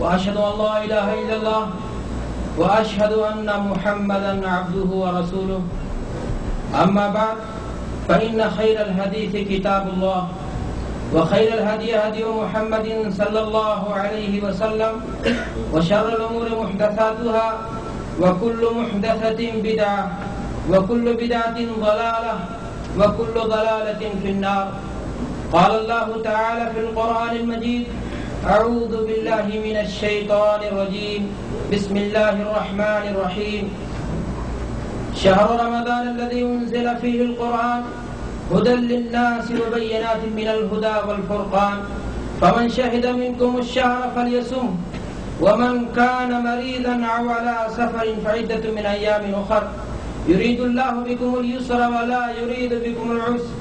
وأشهد أن لا إله إلا الله وأشهد أن محمدا عبده ورسوله. أما بعد فإن خير الحديث كتاب الله وخير الهدي هدي محمد صلى الله عليه وسلم وشر الأمور محدثاتها وكل محدثة بدعة وكل بدعة ضلالة وكل ضلالة في النار. قال الله تعالى في القرآن المجيد: اعوذ باللہ من الشیطان الرجیم بسم اللہ الرحمن الرحیم. شہر رمضان الذی انزل فیہ القرآن ھدی للناس وبینات من الھدی والفرقان فمن شہد منکم الشہر فلیصم ومن کان مریضا او علی سفر فعدۃ من ایام اخر یرید اللہ بکم الیسر ولا یرید بکم العسر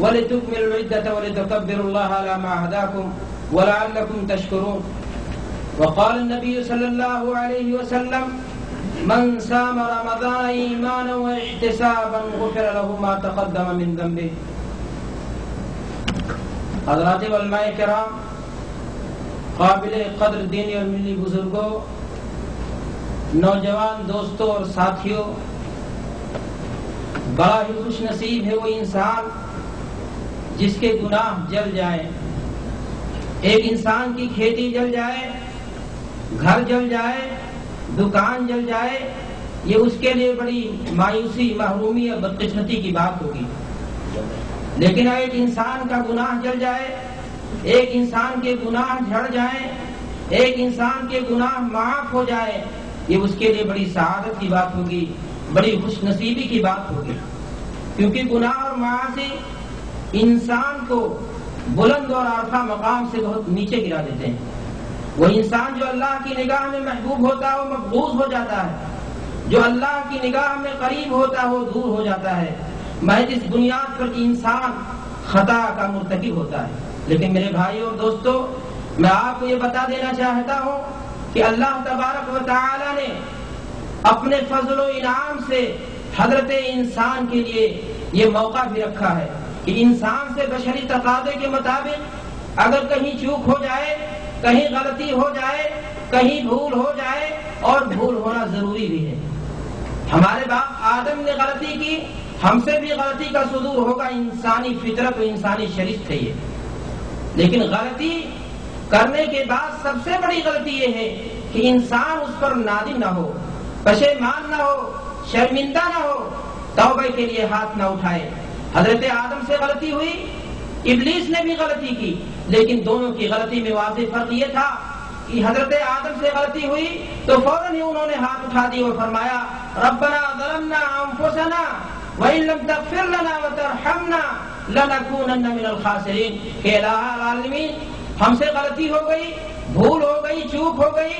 ولتکملوا العدۃ ولتکبروا اللہ علی ما ھداکم وَلَعَلَّكُمْ تَشْكُرُونَ. وقال النبي صلى الله عليه وسلم: من صام رمضان إيمانا واحتسابا غفر له ما تقدم من ذنبه. حضرات علماء کرام، قابل قدر دینی اور ملی بزرگوں، نوجوان دوستوں اور ساتھیوں، بڑا ہی خوش نصیب ہے وہ انسان جس کے گناہ جل جائیں. ایک انسان کی کھیتی جل جائے، گھر جل جائے، دکان جل جائے، یہ اس کے لیے بڑی مایوسی، محرومی اور بدقسمتی کی بات ہوگی. لیکن ایک انسان کا گناہ جل جائے، ایک انسان کے گناہ جھڑ جائیں، ایک انسان کے گناہ معاف ہو جائے، یہ اس کے لیے بڑی سعادت کی بات ہوگی، بڑی خوش نصیبی کی بات ہوگی. کیونکہ گناہ اور معاصی انسان کو بلند اور عارفہ مقام سے بہت نیچے گرا دیتے ہیں. وہ انسان جو اللہ کی نگاہ میں محبوب ہوتا ہے وہ مقبوض ہو جاتا ہے، جو اللہ کی نگاہ میں قریب ہوتا ہے وہ دور ہو جاتا ہے. محض اس بنیاد پر انسان خطا کا مرتکب ہوتا ہے. لیکن میرے بھائیوں اور دوستوں، میں آپ کو یہ بتا دینا چاہتا ہوں کہ اللہ تبارک و تعالی نے اپنے فضل و انعام سے حضرت انسان کے لیے یہ موقع بھی رکھا ہے کہ انسان سے بشری تقاضے کے مطابق اگر کہیں چوک ہو جائے، کہیں غلطی ہو جائے، کہیں بھول ہو جائے، اور بھول ہونا ضروری بھی ہے. ہمارے باپ آدم نے غلطی کی، ہم سے بھی غلطی کا صدور ہوگا، انسانی فطرت و انسانی شرشت ہے یہ. لیکن غلطی کرنے کے بعد سب سے بڑی غلطی یہ ہے کہ انسان اس پر نادم نہ ہو، پشیمان نہ ہو، شرمندہ نہ ہو، توبہ کے لیے ہاتھ نہ اٹھائے. حضرت آدم سے غلطی ہوئی، ابلیس نے بھی غلطی کی، لیکن دونوں کی غلطی میں واضح فرق یہ تھا کہ حضرت آدم سے غلطی ہوئی تو فوراً ہی انہوں نے ہاتھ اٹھا دی اور فرمایا: ربنا ظلمنا انفسنا وان لم تغفر لنا وترحمنا لنكونن من الخاسرین. کہ الہ العالمین، ہم سے غلطی ہو گئی، بھول ہو گئی، چوک ہو گئی،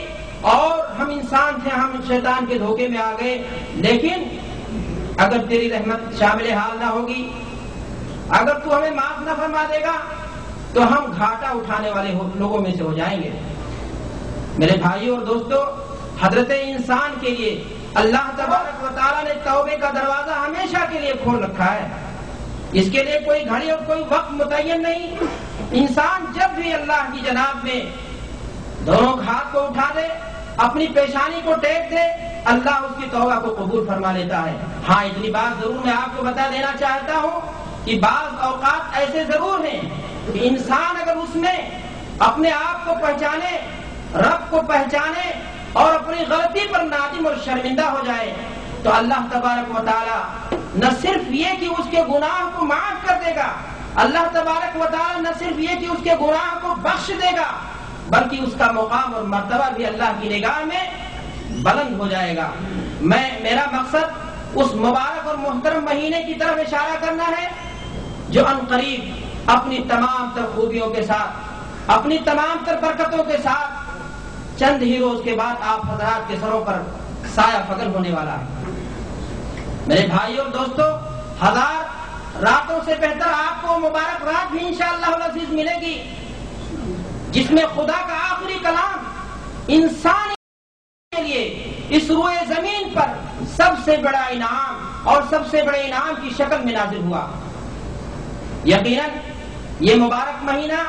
اور ہم انسان تھے، ہم شیطان کے دھوکے میں آ گئے. لیکن اگر تیری رحمت شامل حال نہ ہوگی، اگر تو ہمیں معاف نہ فرما دے گا تو ہم گھاٹا اٹھانے والے لوگوں میں سے ہو جائیں گے. میرے بھائیوں اور دوستو، حضرت انسان کے لیے اللہ تبارک و تعالی نے توبے کا دروازہ ہمیشہ کے لیے کھول رکھا ہے. اس کے لیے کوئی گھڑی اور کوئی وقت متعین نہیں. انسان جب بھی اللہ کی جناب میں دونوں ہاتھ کو اٹھا دے، اپنی پیشانی کو ٹیک دے، اللہ اس کی توبہ کو قبول فرما لیتا ہے. ہاں، اتنی بات ضرور میں آپ کو بتا دینا چاہتا ہوں کہ بعض اوقات ایسے ضرور ہیں کہ انسان اگر اس میں اپنے آپ کو پہچانے، رب کو پہچانے، اور اپنی غلطی پر نادم اور شرمندہ ہو جائے تو اللہ تبارک و تعالی نہ صرف یہ کہ اس کے گناہ کو معاف کر دے گا، اللہ تبارک و تعالی نہ صرف یہ کہ اس کے گناہ کو بخش دے گا، بلکہ اس کا مقام اور مرتبہ بھی اللہ کی نگاہ میں بلند ہو جائے گا. میرا مقصد اس مبارک اور محترم مہینے کی طرف اشارہ کرنا ہے جو ان قریب اپنی تمام تر خوبیوں کے ساتھ، اپنی تمام تر برکتوں کے ساتھ چند ہی روز کے بعد آپ حضرات کے سروں پر سایہ فقر ہونے والا ہے. میرے بھائیوں اور دوستوں, 1000 راتوں سے بہتر آپ کو مبارک رات بھی انشاءاللہ العزیز ملے گی, جس میں خدا کا آخری کلام انسان کے لیے اس روئے زمین پر سب سے بڑا انعام اور سب سے بڑے انعام کی شکل میں نازل ہوا. یقیناً یہ مبارک مہینہ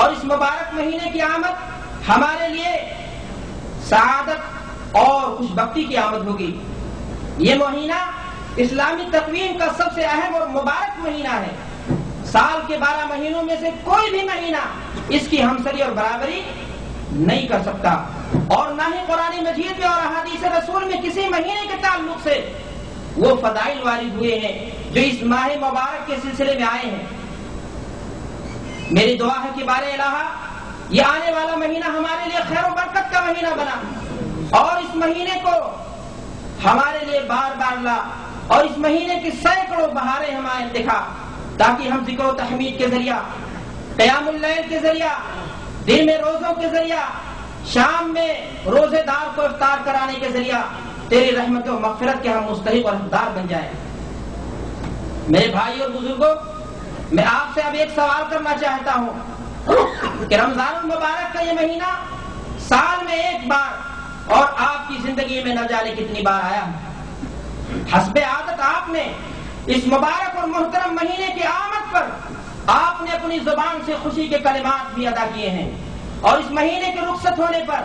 اور اس مبارک مہینے کی آمد ہمارے لیے سعادت اور خوش بختی کی آمد ہوگی. یہ مہینہ اسلامی تقویم کا سب سے اہم اور مبارک مہینہ ہے. سال کے 12 مہینوں میں سے کوئی بھی مہینہ اس کی ہمسری اور برابری نہیں کر سکتا, اور نہ ہی قرآن مجید میں اور احادیث رسول میں کسی مہینے کے تعلق سے وہ فضائل وارد ہوئے ہیں جو اس ماہ مبارک کے سلسلے میں آئے ہیں. میری دعا ہے کہ بارے الہٰ یہ آنے والا مہینہ ہمارے لیے خیر و برکت کا مہینہ بنا, اور اس مہینے کو ہمارے لیے بار بار لا, اور اس مہینے کی سینکڑوں بہاریں ہمارے دکھا, تاکہ ہم ذکر و تحمید کے ذریعہ, قیام اللیل کے ذریعہ, دن میں روزوں کے ذریعہ, شام میں روزے دار کو افطار کرانے کے ذریعہ تیری رحمت و مغفرت کے ہم مستحق اور حقدار بن جائیں. میرے بھائی اور بزرگوں, میں آپ سے اب ایک سوال کرنا چاہتا ہوں کہ رمضان المبارک کا یہ مہینہ سال میں ایک بار اور آپ کی زندگی میں نہ جانے کتنی بار آیا. حسب عادت آپ نے اس مبارک اور محترم مہینے کی آمد پر آپ نے اپنی زبان سے خوشی کے کلمات بھی ادا کیے ہیں, اور اس مہینے کے رخصت ہونے پر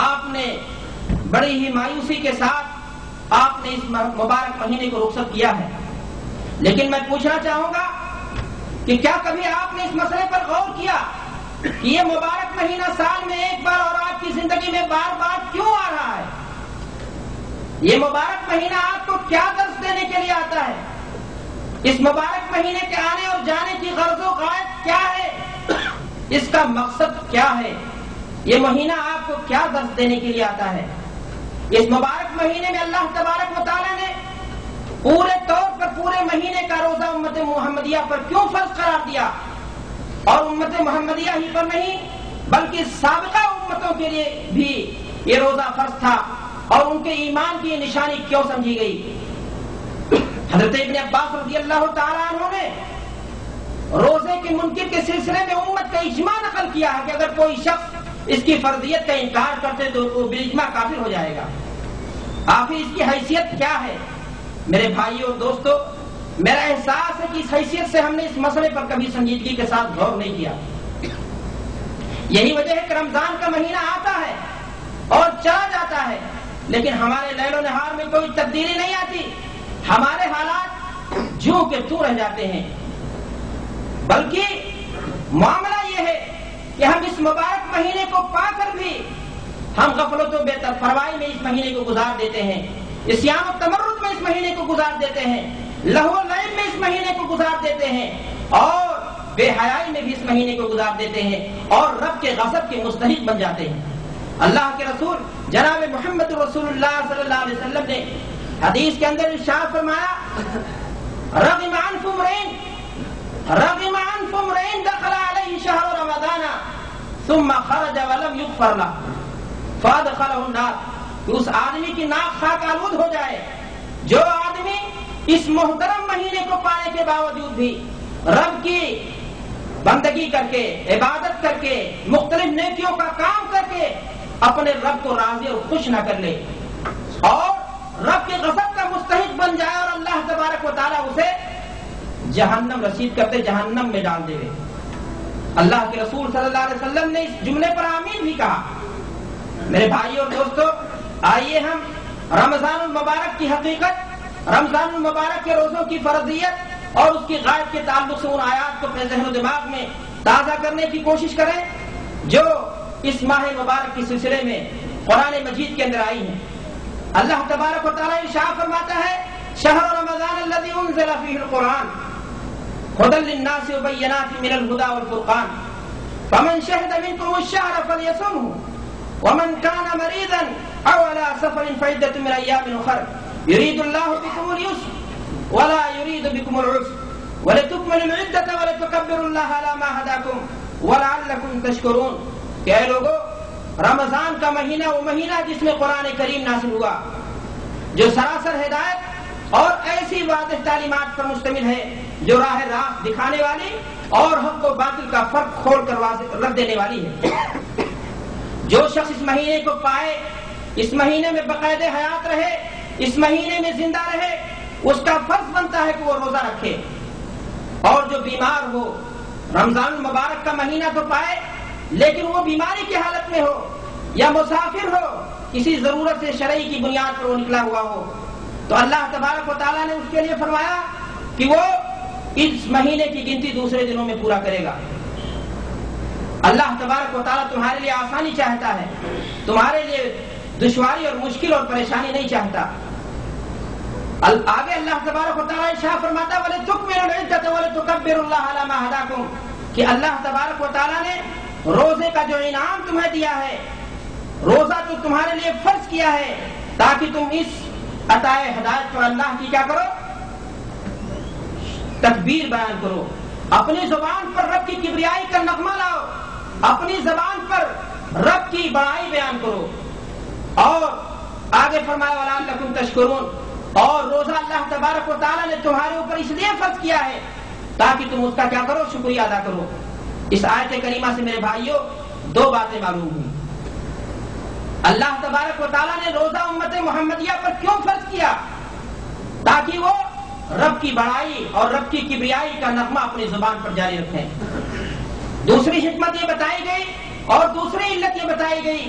آپ نے بڑی ہی مایوسی کے ساتھ آپ نے اس مبارک مہینے کو رخصت کیا ہے. لیکن میں پوچھنا چاہوں گا کہ کیا کبھی آپ نے اس مسئلے پر غور کیا کہ یہ مبارک مہینہ سال میں ایک بار اور آپ کی زندگی میں بار بار کیوں آ رہا ہے؟ یہ مبارک مہینہ آپ کو کیا درس دینے کے لیے آتا ہے؟ اس مبارک مہینے کے آنے اور جانے کی غرض و غائب کیا ہے؟ اس کا مقصد کیا ہے؟ یہ مہینہ آپ کو کیا درس دینے کے لیے آتا ہے؟ اس مبارک مہینے میں اللہ تبارک و تعالیٰ نے پورے طور پر پورے مہینے کا روزہ امت محمدیہ پر کیوں فرض قرار دیا؟ اور امت محمدیہ ہی پر نہیں بلکہ سابقہ امتوں کے لیے بھی یہ روزہ فرض تھا, اور ان کے ایمان کی نشانی کیوں سمجھی گئی؟ حضرت ابن عباس رضی اللہ تعالیٰ عنہ نے روزے کے منکر کے سلسلے میں امت کا اجماع نقل کیا ہے کہ اگر کوئی شخص اس کی فرضیت کا انکار کرتے تو وہ بالاجماع کافر ہو جائے گا. آخر اس کی حیثیت کیا ہے؟ میرے بھائیوں اور دوستو, میرا احساس ہے کہ اس حیثیت سے ہم نے اس مسئلے پر کبھی سنجیدگی کے ساتھ غور نہیں کیا. یہی وجہ ہے کہ رمضان کا مہینہ آتا ہے اور چلا جاتا ہے, لیکن ہمارے لیل و نہار میں کوئی تبدیلی نہیں آتی. ہمارے حالات جو کے تو رہ جاتے ہیں. بلکہ معاملہ یہ ہے کہ ہم اس مبارک مہینے کو پا کر بھی ہم غفلت و بے پرواہی میں اس مہینے کو گزار دیتے ہیں, عصیان و تمرد میں اس مہینے کو گزار دیتے ہیں, لہو لعب میں اس مہینے کو گزار دیتے ہیں, اور بے حیائی میں بھی اس مہینے کو گزار دیتے ہیں, اور رب کے غضب کے مستحق بن جاتے ہیں. اللہ کے رسول جناب محمد رسول اللہ صلی اللہ علیہ وسلم نے حدیث کے اندر ارشاد فرمایا, رغم عنف امرئ رغم عنف امرئ دخل علیہ شہر رمضان ثم خرج ولم یغفر له فادخله النار. اس آدمی کی ناک خاک آلود ہو جائے جو آدمی اس محترم مہینے کو پانے کے باوجود بھی رب کی بندگی کر کے, عبادت کر کے, مختلف نیکیوں کا کام کر کے اپنے رب کو راضی اور خوش نہ کر لے, اور رب کے غضب کا مستحق بن جائے, اور اللہ تبارک و تعالیٰ اسے جہنم رسید کرتے جہنم میں ڈال دے. اللہ کے رسول صلی اللہ علیہ وسلم نے اس جملے پر آمین بھی کہا. میرے بھائیوں اور دوستو, آئیے ہم رمضان المبارک کی حقیقت, رمضان المبارک کے روزوں کی فرضیت اور اس کی غائب کے تعلق سے ان آیات کو اپنے ذہن و دماغ میں تازہ کرنے کی کوشش کریں جو اس ماہ مبارک کے سلسلے میں قرآن مجید کے اندر آئی ہیں. اللہ تبارک و تعالیٰ ارشاد فرماتا ہے, شہر رمضان الذی انزل فیہ القرآن ھدی للناس وبینات من الھدی والفرقان فمن شہد منکم الشہر فلیصمہ ومن کان مریضا او علی سفر فعدۃ من ایام اخر یرید اللہ بکم الیسر ولا یرید بکم العسر ولتکملوا العدۃ ولتکبروا اللہ علی ما ھداکم ولعلکم تشکرون. کہ اے لوگو, رمضان کا مہینہ وہ مہینہ جس میں قرآن کریم نازل ہوا جو سراسر ہدایت اور ایسی واضح تعلیمات پر مشتمل ہے جو راہ راست دکھانے والی اور حق و باطل کا فرق کھول کر واضح رکھ دینے والی ہے۔ جو شخص اس مہینے کو پائے، اس مہینے میں بقید حیات رہے، اس مہینے میں زندہ رہے، اس کا فرض بنتا ہے کہ وہ روزہ رکھے، اور جو بیمار ہو رمضان المبارک کا مہینہ تو پائے لیکن وہ بیماری کی حالت میں ہو یا مسافر ہو، کسی ضرورت سے شرعی کی بنیاد پر وہ نکلا ہوا ہو، تو اللہ تبارک و تعالیٰ نے اس کے لیے فرمایا کہ وہ اس مہینے کی گنتی دوسرے دنوں میں پورا کرے گا۔ اللہ تبارک و تعالیٰ تمہارے لیے آسانی چاہتا ہے، تمہارے لیے دشواری اور مشکل اور پریشانی نہیں چاہتا۔ آگے اللہ تبارک و تعالیٰ ارشاد فرماتا وَلِتُكْمِلُوا الْعِدَّةَ وَلِتُكَبِّرُوا اللَّهَ عَلَىٰ مَا هَدَاكُمْ، کہ اللہ تبارک و تعالیٰ نے روزے کا جو انعام تمہیں دیا ہے، روزہ تو تمہارے لیے فرض کیا ہے تاکہ تم اس عطائے ہدایت پر اللہ کی کیا کرو، تکبیر بیان کرو، اپنی زبان پر رب کی کبریائی کا نغمہ لاؤ، اپنی زبان پر رب کی بڑائی بیان کرو، اور آگے فرمایا وَلَعَلَّكُمْ تَشْكُرُونَ، اور روزہ اللہ تبارک و تعالیٰ نے تمہارے اوپر اس لیے فرض کیا ہے تاکہ تم اس کا کیا کرو، شکریہ ادا کرو۔ اس آیت کریمہ سے میرے بھائیوں دو باتیں معلوم ہوئی۔ اللہ تبارک و تعالیٰ نے روزہ امت محمدیہ پر کیوں فرض کیا؟ تاکہ وہ رب کی بڑائی اور رب کی کبریائی کا نغمہ اپنی زبان پر جاری رکھیں۔ دوسری حکمت یہ بتائی گئی اور دوسری علت یہ بتائی گئی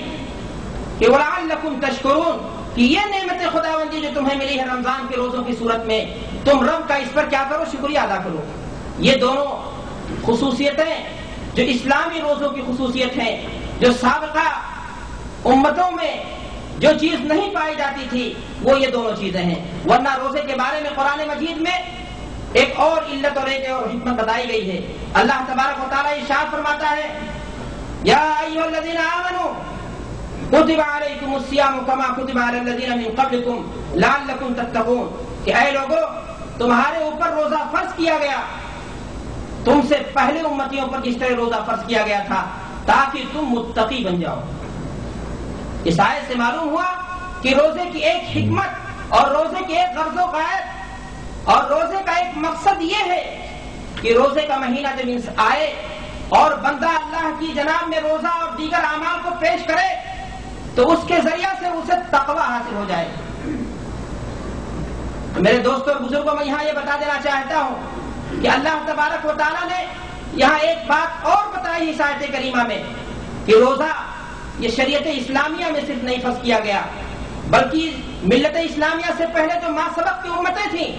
کہ وَلَعَلَّكُمْ تَشْكُرُونَ، کہ یہ نعمت خداوندی جو تمہیں ملی ہے رمضان کے روزوں کی صورت میں، تم رب کا اس پر کیا کرو، شکریہ ادا کرو۔ یہ دونوں خصوصیتیں جو اسلامی روزوں کی خصوصیت ہیں، جو سابقہ امتوں میں جو چیز نہیں پائی جاتی تھی، وہ یہ دونوں چیزیں ہیں، ورنہ روزے کے بارے میں قرآن مجید میں ایک اور علت اور ایک اور حکمت بتائی گئی ہے۔ اللہ تبارک و تعالیٰ ارشاد فرماتا ہے یا ایھا الذین آمنوا کتب علیکم الصیام کما کتب علی الذین من قبلکم لعلکم تتقون، کہ اے لوگوں تمہارے اوپر روزہ فرض کیا گیا، تم سے پہلے امتیوں پر جس طرح روزہ فرض کیا گیا تھا، تاکہ تم متقی بن جاؤ۔ اس آیت سے معلوم ہوا کہ روزے کی ایک حکمت اور روزے کی ایک غرض و غایت اور روزے کا ایک مقصد یہ ہے کہ روزے کا مہینہ جب انسان آئے اور بندہ اللہ کی جناب میں روزہ اور دیگر اعمال کو پیش کرے تو اس کے ذریعہ سے اسے تقویٰ حاصل ہو جائے۔ میرے دوستوں اور بزرگوں، میں یہاں یہ بتا دینا چاہتا ہوں کہ اللہ تبارک و تعالیٰ نے یہاں ایک بات اور بتائی اس آیت کریمہ میں کہ روزہ یہ شریعت اسلامیہ میں صرف نہیں فرض کیا گیا، بلکہ ملت اسلامیہ سے پہلے جو ماسبق کی امتیں تھیں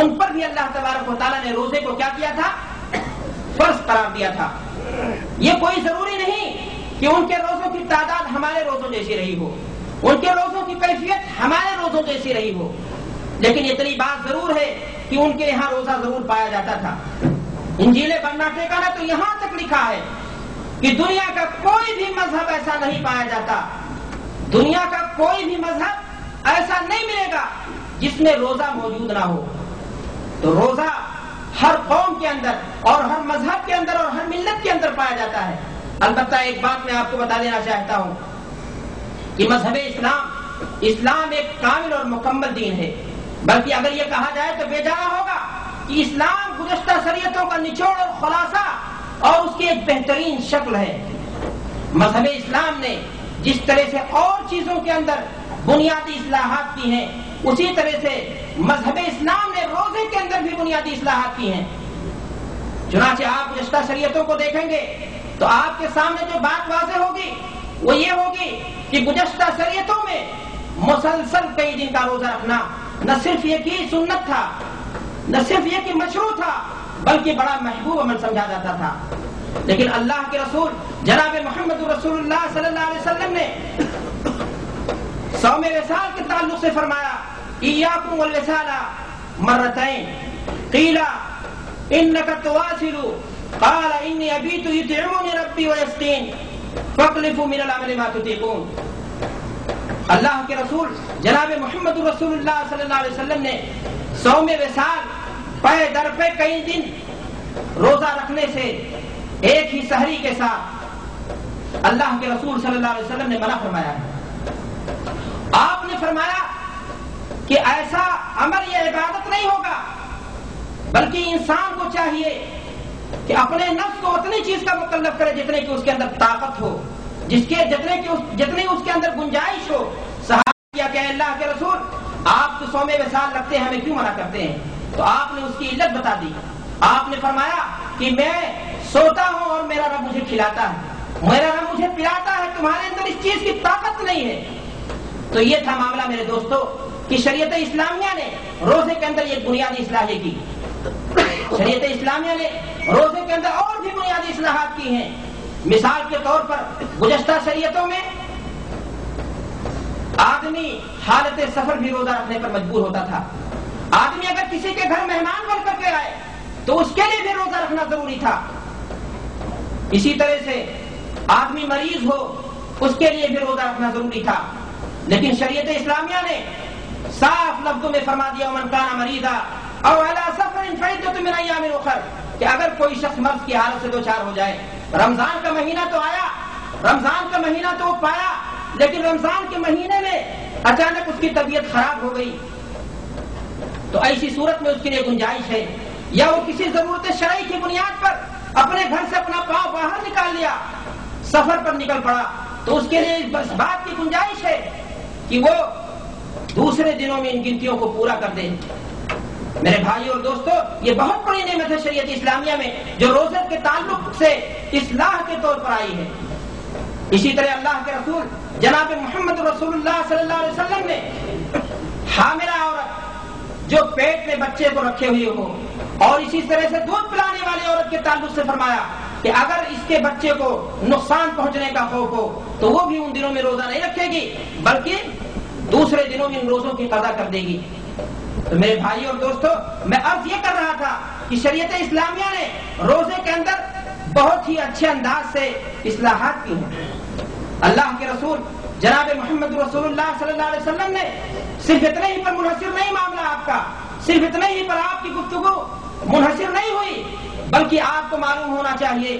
ان پر بھی اللہ تبارک و تعالیٰ نے روزے کو کیا کیا تھا، فرض قرار دیا تھا۔ یہ کوئی ضروری نہیں کہ ان کے روزوں کی تعداد ہمارے روزوں جیسی رہی ہو، ان کے روزوں کی کیفیت ہمارے روزوں جیسی رہی ہو، لیکن اتنی بات ضرور ہے کہ ان کے یہاں روزہ ضرور پایا جاتا تھا۔ انجیل برناٹے کا نا تو یہاں تک لکھا ہے کہ دنیا کا کوئی بھی مذہب ایسا نہیں پایا جاتا، دنیا کا کوئی بھی مذہب ایسا نہیں ملے گا جس میں روزہ موجود نہ ہو۔ تو روزہ ہر قوم کے اندر اور ہر مذہب کے اندر اور ہر ملت کے اندر پایا جاتا ہے۔ البتہ ایک بات میں آپ کو بتا دینا چاہتا ہوں کہ مذہب اسلام ایک کامل اور مکمل دین ہے، بلکہ اگر یہ کہا جائے تو بے جا ہوگا کہ اسلام گزشتہ شریعتوں کا نچوڑ اور خلاصہ اور اس کی ایک بہترین شکل ہے۔ مذہب اسلام نے جس طرح سے اور چیزوں کے اندر بنیادی اصلاحات کی ہیں، اسی طرح سے مذہب اسلام نے روزے کے اندر بھی بنیادی اصلاحات کی ہیں۔ چنانچہ آپ گزشتہ شریعتوں کو دیکھیں گے تو آپ کے سامنے جو بات واضح ہوگی وہ یہ ہوگی کہ گزشتہ شریعتوں میں مسلسل کئی دن کا روزہ رکھنا نہ صرف یہ کہ سنت تھا، نہ صرف یہ کہ مشروع تھا، بلکہ بڑا محبوب عمل سمجھا جاتا تھا۔ لیکن اللہ کے رسول جناب محمد رسول اللہ صلی اللہ علیہ وسلم نے صوم وصال کے تعلق سے فرمایا ایاکم والوصال مرتین قیل انک تواصل قال انی ابیت یطعمنی ربی ویسقین فاخلفوا من العمل ما تطیقون۔ اللہ کے رسول جناب محمد رسول اللہ صلی اللہ علیہ وسلم نے صوم وصال پے در پے کئی دن روزہ رکھنے سے ایک ہی سحری کے ساتھ اللہ کے رسول صلی اللہ علیہ وسلم نے منع فرمایا ہے. آپ نے فرمایا کہ ایسا عمل یہ عبادت نہیں ہوگا، بلکہ انسان کو چاہیے کہ اپنے نفس کو اتنی چیز کا مکلف کرے جتنے کی اس کے اندر طاقت ہو، جتنی اس کے اندر گنجائش ہو. صحابہ کیا کہ اللہ کے رسول آپ تو سومے وصال رکھتے ہیں، ہمیں کیوں منع کرتے ہیں؟ تو آپ نے اس کی علت بتا دی. آپ نے فرمایا کہ میں سوتا ہوں اور میرا رب مجھے کھلاتا ہے، میرا رب مجھے پلاتا ہے، تمہارے اندر اس چیز کی طاقت نہیں ہے. تو یہ تھا معاملہ میرے دوستو کہ شریعت اسلامیہ نے روزے کے اندر یہ بنیادی اصلاحیں کی. شریعت اسلامیہ نے روزے کے اندر اور بھی بنیادی اصلاحات کی ہیں. مثال کے طور پر گزشتہ شریعتوں میں آدمی حالت سفر بھی روزہ رکھنے پر مجبور ہوتا تھا. آدمی اگر کسی کے گھر مہمان بن کر کے آئے تو اس کے لیے بھی روزہ رکھنا ضروری تھا. اسی طرح سے آدمی مریض ہو اس کے لیے بھی روزہ رکھنا ضروری تھا. لیکن شریعت اسلامیہ نے صاف لفظوں میں فرما دیا من کان مریضا او علی سفر فعدۃ من ایام اخر، کہ اگر کوئی شخص مرض کی حالت سے دوچار ہو جائے. رمضان کا مہینہ تو آیا، رمضان کا مہینہ تو پایا، لیکن رمضان کے مہینے میں اچانک اس کی طبیعت خراب ہو گئی تو ایسی صورت میں اس کے لیے گنجائش ہے. یا وہ کسی ضرورت شرعی کی بنیاد پر اپنے گھر سے اپنا پاؤں باہر نکال لیا، سفر پر نکل پڑا، تو اس کے لیے اس بات کی گنجائش ہے کہ وہ دوسرے دنوں میں ان گنتیوں کو پورا کر دے. میرے بھائیو اور دوستو، یہ بہت بڑی نعمت ہے شریعت اسلامیہ میں جو روزے کے تعلق سے اصلاح کے طور پر آئی ہے. اسی طرح اللہ کے رسول جناب محمد رسول اللہ صلی اللہ علیہ وسلم نے حاملہ عورت جو پیٹ میں بچے کو رکھے ہوئے ہو، اور اسی طرح سے دودھ پلانے والی عورت کے تعلق سے فرمایا کہ اگر اس کے بچے کو نقصان پہنچنے کا خوف ہو تو وہ بھی ان دنوں میں روزہ نہیں رکھے گی، بلکہ دوسرے دنوں میں ان روزوں کی قضا کر دے گی. تو میرے بھائی اور دوستو، میں عرض یہ کر رہا تھا کہ شریعت اسلامیہ نے روزے کے اندر بہت ہی اچھے انداز سے اصلاحات کی ہیں. اللہ کے رسول جناب محمد رسول اللہ صلی اللہ علیہ وسلم نے صرف اتنے ہی پر منحصر نہیں معاملہ آپ کا، صرف اتنے ہی پر آپ کی گفتگو منحصر نہیں ہوئی، بلکہ آپ کو معلوم ہونا چاہیے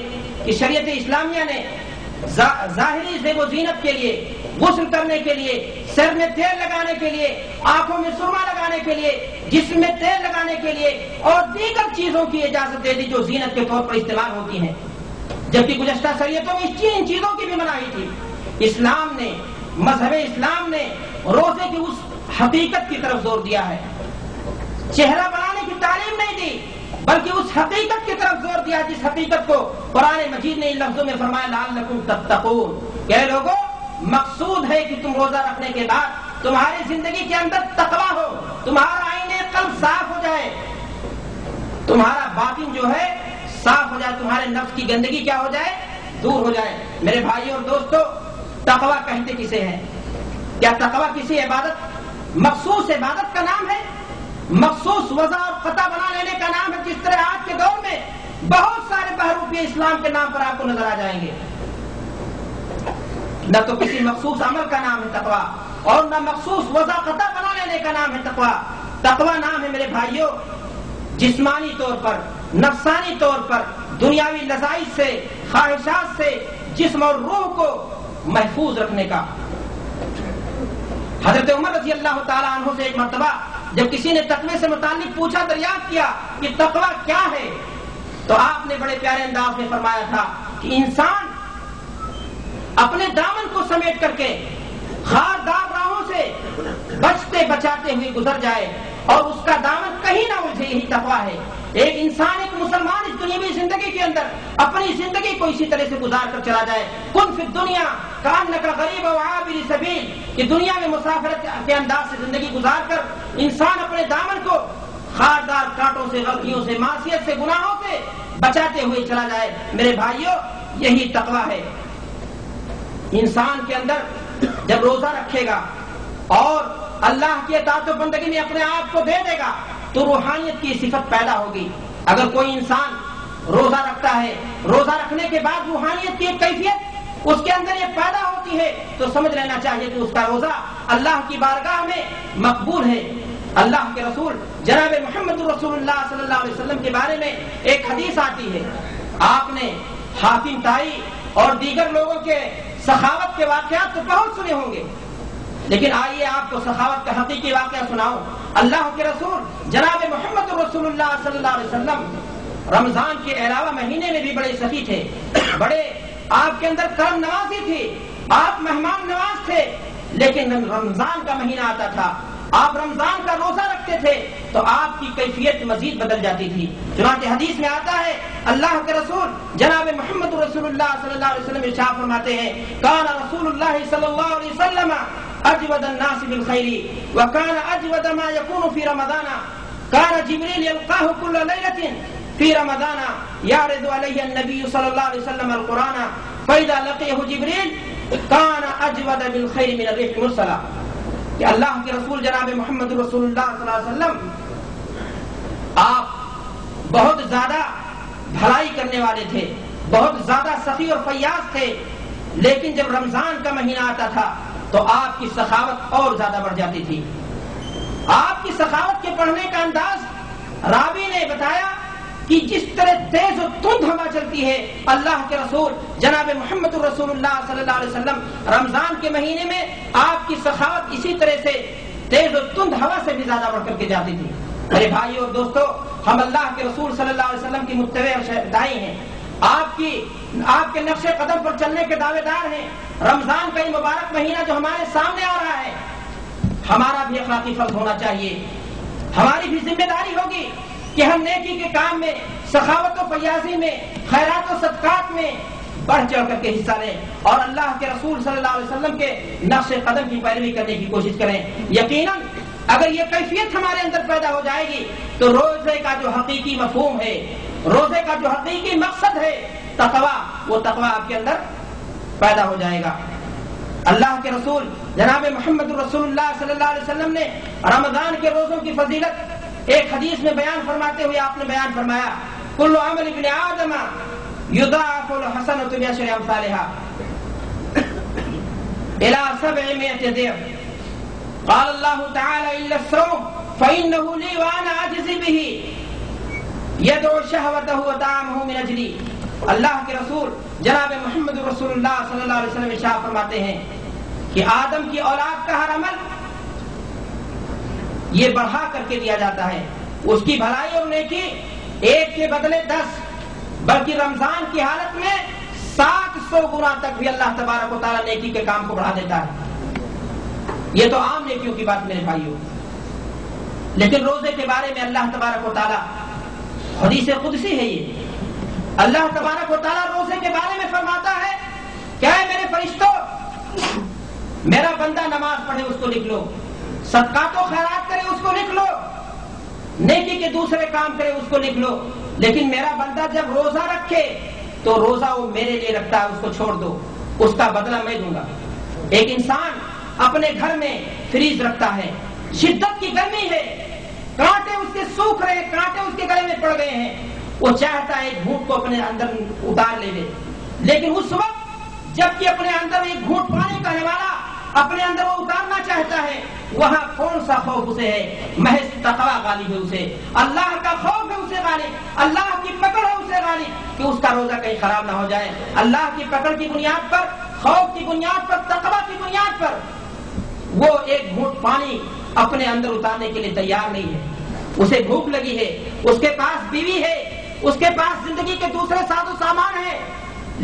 کہ شریعت اسلامیہ نے ظاہری زیب و زینت کے لیے، غسل کرنے کے لیے، سر میں تیل لگانے کے لیے، آنکھوں میں سرما لگانے کے لیے، جسم میں تیل لگانے کے لیے اور دیگر چیزوں کی اجازت دے دی جو زینت کے طور پر استعمال ہوتی ہیں، جبکہ گزشتہ شریعتوں میں ان چیزوں کی بھی مناہی تھی. اسلام نے، مذہب اسلام نے روزے کی اس حقیقت کی طرف زور دیا ہے، چہرہ بنانے کی تعلیم نہیں دی بلکہ اس حقیقت کی طرف زور دیا جس حقیقت کو قرآن مجید نے ان لفظوں میں فرمایا لعلکم تتقون، کہ لوگوں مقصود ہے کہ تم روزہ رکھنے کے بعد تمہاری زندگی کے اندر تقویٰ ہو، تمہارا آئینہ قلب صاف ہو جائے، تمہارا باطن جو ہے صاف ہو جائے، تمہارے نفس کی گندگی کیا ہو جائے، دور ہو جائے. میرے بھائی اور دوستو، تقویٰ کہتے کسے ہیں؟ کیا تقویٰ کسی عبادت، مخصوص عبادت کا نام ہے، مخصوص وضع اور قطع بنا لینے کا نام ہے؟ جس طرح آج کے دور میں بہت سارے بہروپیے اسلام کے نام پر آپ کو نظر آ جائیں گے. نہ تو کسی مخصوص عمل کا نام ہے تقویٰ اور نہ مخصوص وضع قطع بنا لینے کا نام ہے تقویٰ. تقویٰ نام ہے میرے بھائیوں جسمانی طور پر، نفسانی طور پر، دنیاوی لذائش سے، خواہشات سے جسم اور روح کو محفوظ رکھنے کا. حضرت عمر رضی اللہ تعالیٰ عنہ سے ایک مرتبہ جب کسی نے تقوی سے متعلق پوچھا، دریافت کیا کہ تقویٰ کیا ہے، تو آپ نے بڑے پیارے انداز میں فرمایا تھا کہ انسان اپنے دامن کو سمیٹ کر کے خاردار راہوں سے بچتے بچاتے ہوئے گزر جائے اور اس کا دامن کہیں نہ الجھے، یہی تقویٰ ہے. ایک انسان، ایک مسلمان اس دنیاوی زندگی کے اندر اپنی زندگی کو اسی طرح سے گزار کر چلا جائے. کن فی الدنیا کانک غریب و عابر سبیل، کہ دنیا میں مسافرت کے انداز سے زندگی گزار کر انسان اپنے دامن کو خاردار کانٹوں سے، غلطیوں سے، معصیت سے، گناہوں سے بچاتے ہوئے چلا جائے. میرے بھائیو، یہی تقویٰ ہے. انسان کے اندر جب روزہ رکھے گا اور اللہ کی اطاعت و بندگی میں اپنے آپ کو دے دے گا تو روحانیت کی صفت پیدا ہوگی. اگر کوئی انسان روزہ رکھتا ہے، روزہ رکھنے کے بعد روحانیت کی ایک کیفیت اس کے اندر یہ پیدا ہوتی ہے تو سمجھ لینا چاہیے کہ اس کا روزہ اللہ کی بارگاہ میں مقبول ہے. اللہ کے رسول جناب محمد رسول اللہ صلی اللہ علیہ وسلم کے بارے میں ایک حدیث آتی ہے. آپ نے حاتم طائی اور دیگر لوگوں کے سخاوت کے واقعات تو بہت سنے ہوں گے، لیکن آئیے آپ کو سخاوت کا حقیقی واقعہ سناؤں۔ اللہ کے رسول جناب محمد رسول اللہ صلی اللہ علیہ وسلم رمضان کے علاوہ مہینے میں بھی بڑے سخی تھے، بڑے آپ کے اندر کرم نوازی تھی، آپ مہمان نواز تھے، لیکن رمضان کا مہینہ آتا تھا، آپ رمضان کا روزہ رکھتے تھے تو آپ کی کیفیت مزید بدل جاتی تھی۔ چنانچہ حدیث میں آتا ہے اللہ کے رسول جناب محمد رسول اللہ صلی اللہ علیہ وسلم ارشاد فرماتے ہیں، کان رسول اللہ صلی اللہ علیہ وسلم اجود الناس بالخیر وکان اجود ما یکون فی رمضان، کان جبریل یلقاه كل ليلة فی رمضان یعرض علیہ النبی صلی اللہ علیہ وسلم القرآن فإذا لقيه جبریل کان اجود بالخیر من الريح المرسلة۔ کہ اللہ کے رسول جناب محمد رسول اللہ صلی اللہ علیہ وسلم آپ بہت زیادہ بھلائی کرنے والے تھے، بہت زیادہ سخی اور فیاض تھے، لیکن جب رمضان کا مہینہ آتا تھا تو آپ کی سخاوت اور زیادہ بڑھ جاتی تھی۔ آپ کی سخاوت کے بڑھنے کا انداز راوی نے بتایا کہ جس طرح تیز و تند ہوا چلتی ہے، اللہ کے رسول جناب محمد رسول اللہ صلی اللہ علیہ وسلم رمضان کے مہینے میں آپ کی سخاوت اسی طرح سے تیز و تند ہوا سے بھی زیادہ بڑھ کر کے جاتی تھی۔ میرے بھائیو اور دوستو، ہم اللہ کے رسول صلی اللہ علیہ وسلم کی متبع شہدائی ہیں، آپ کے نقش قدم پر چلنے کے دعوے دار ہیں۔ رمضان کا یہ مبارک مہینہ جو ہمارے سامنے آ رہا ہے، ہمارا بھی اخلاقی فرض ہونا چاہیے، ہماری بھی ذمہ داری ہوگی کہ ہم نیکی کے کام میں، سخاوت و فیاضی میں، خیرات و صدقات میں بڑھ چڑھ کر کے حصہ لیں اور اللہ کے رسول صلی اللہ علیہ وسلم کے نقش قدم کی پیروی کرنے کی کوشش کریں۔ یقیناً اگر یہ کیفیت ہمارے اندر پیدا ہو جائے گی تو روزے کا جو حقیقی مفہوم ہے، روزے کا جو حقیقی مقصد ہے تقویٰ، وہ تقویٰ آپ کے اندر پیدا ہو جائے گا۔ اللہ کے رسول جناب محمد رسول اللہ صلی اللہ علیہ وسلم نے رمضان کے روزوں کی فضیلت ایک حدیث میں بیان فرماتے ہوئے آپ نے بیان فرمایا، کل عمل ابن آدم یضاعف الحسنۃ بعشر امثالها الى 700 ضعف، قال اللہ تعالی الا الصوم فانه لي وانا اجزی به، يدعو شهوته وطعامه من اجلی۔ اللہ کے رسول جناب محمد رسول اللہ صلی اللہ علیہ وسلم ارشاد فرماتے ہیں کہ آدم کی اولاد کا ہر عمل یہ بڑھا کر کے دیا جاتا ہے، اس کی بھلائی اور نیکی ایک کے بدلے 10 بلکہ رمضان کی حالت میں 700 گنا تک بھی اللہ تبارک و تعالیٰ نیکی کے کام کو بڑھا دیتا ہے۔ یہ تو عام نیکیوں کی بات میرے بھائیوں، لیکن روزے کے بارے میں اللہ تبارک و تعالیٰ، حدیث قدسی ہے یہ، اللہ تبارک و تعالیٰ روزے کے بارے میں فرماتا ہے، کیا ہے میرے فرشتوں، میرا بندہ نماز پڑھے اس کو لکھ لو، صدقات و خیرات کرے اس کو لکھ لو، نیکی کے دوسرے کام کرے اس کو لکھ لو، لیکن میرا بندہ جب روزہ رکھے تو روزہ وہ میرے لیے رکھتا ہے، اس کو چھوڑ دو، اس کا بدلہ میں دوں گا۔ ایک انسان اپنے گھر میں فریج رکھتا ہے، شدت کی گرمی ہے، کانٹے اس کے سوکھ رہے ہیں، کانٹے اس کے گلے میں پڑ گئے ہیں، وہ چاہتا ہے ایک گھونٹ کو اپنے اندر اتار لے لے، لیکن اس وقت جبکہ اپنے اندر ایک گھونٹ پانی کا حوالہ اپنے اندر وہ اتارنا چاہتا ہے، وہاں کون سا خوف اسے ہے، محض تقویٰ غالب ہے اسے، اللہ کا خوف ہے اسے غالب، اللہ کی پکڑ ہے اسے غالب کہ اس کا روزہ کہیں خراب نہ ہو جائے۔ اللہ کی پکڑ کی بنیاد پر، خوف کی بنیاد پر، تقویٰ کی بنیاد پر وہ ایک گھونٹ پانی اپنے اندر اتارنے کے لیے تیار نہیں ہے۔ اسے بھوک لگی ہے، اس کے پاس بیوی ہے، اس کے پاس زندگی کے دوسرے ساز و سامان ہے،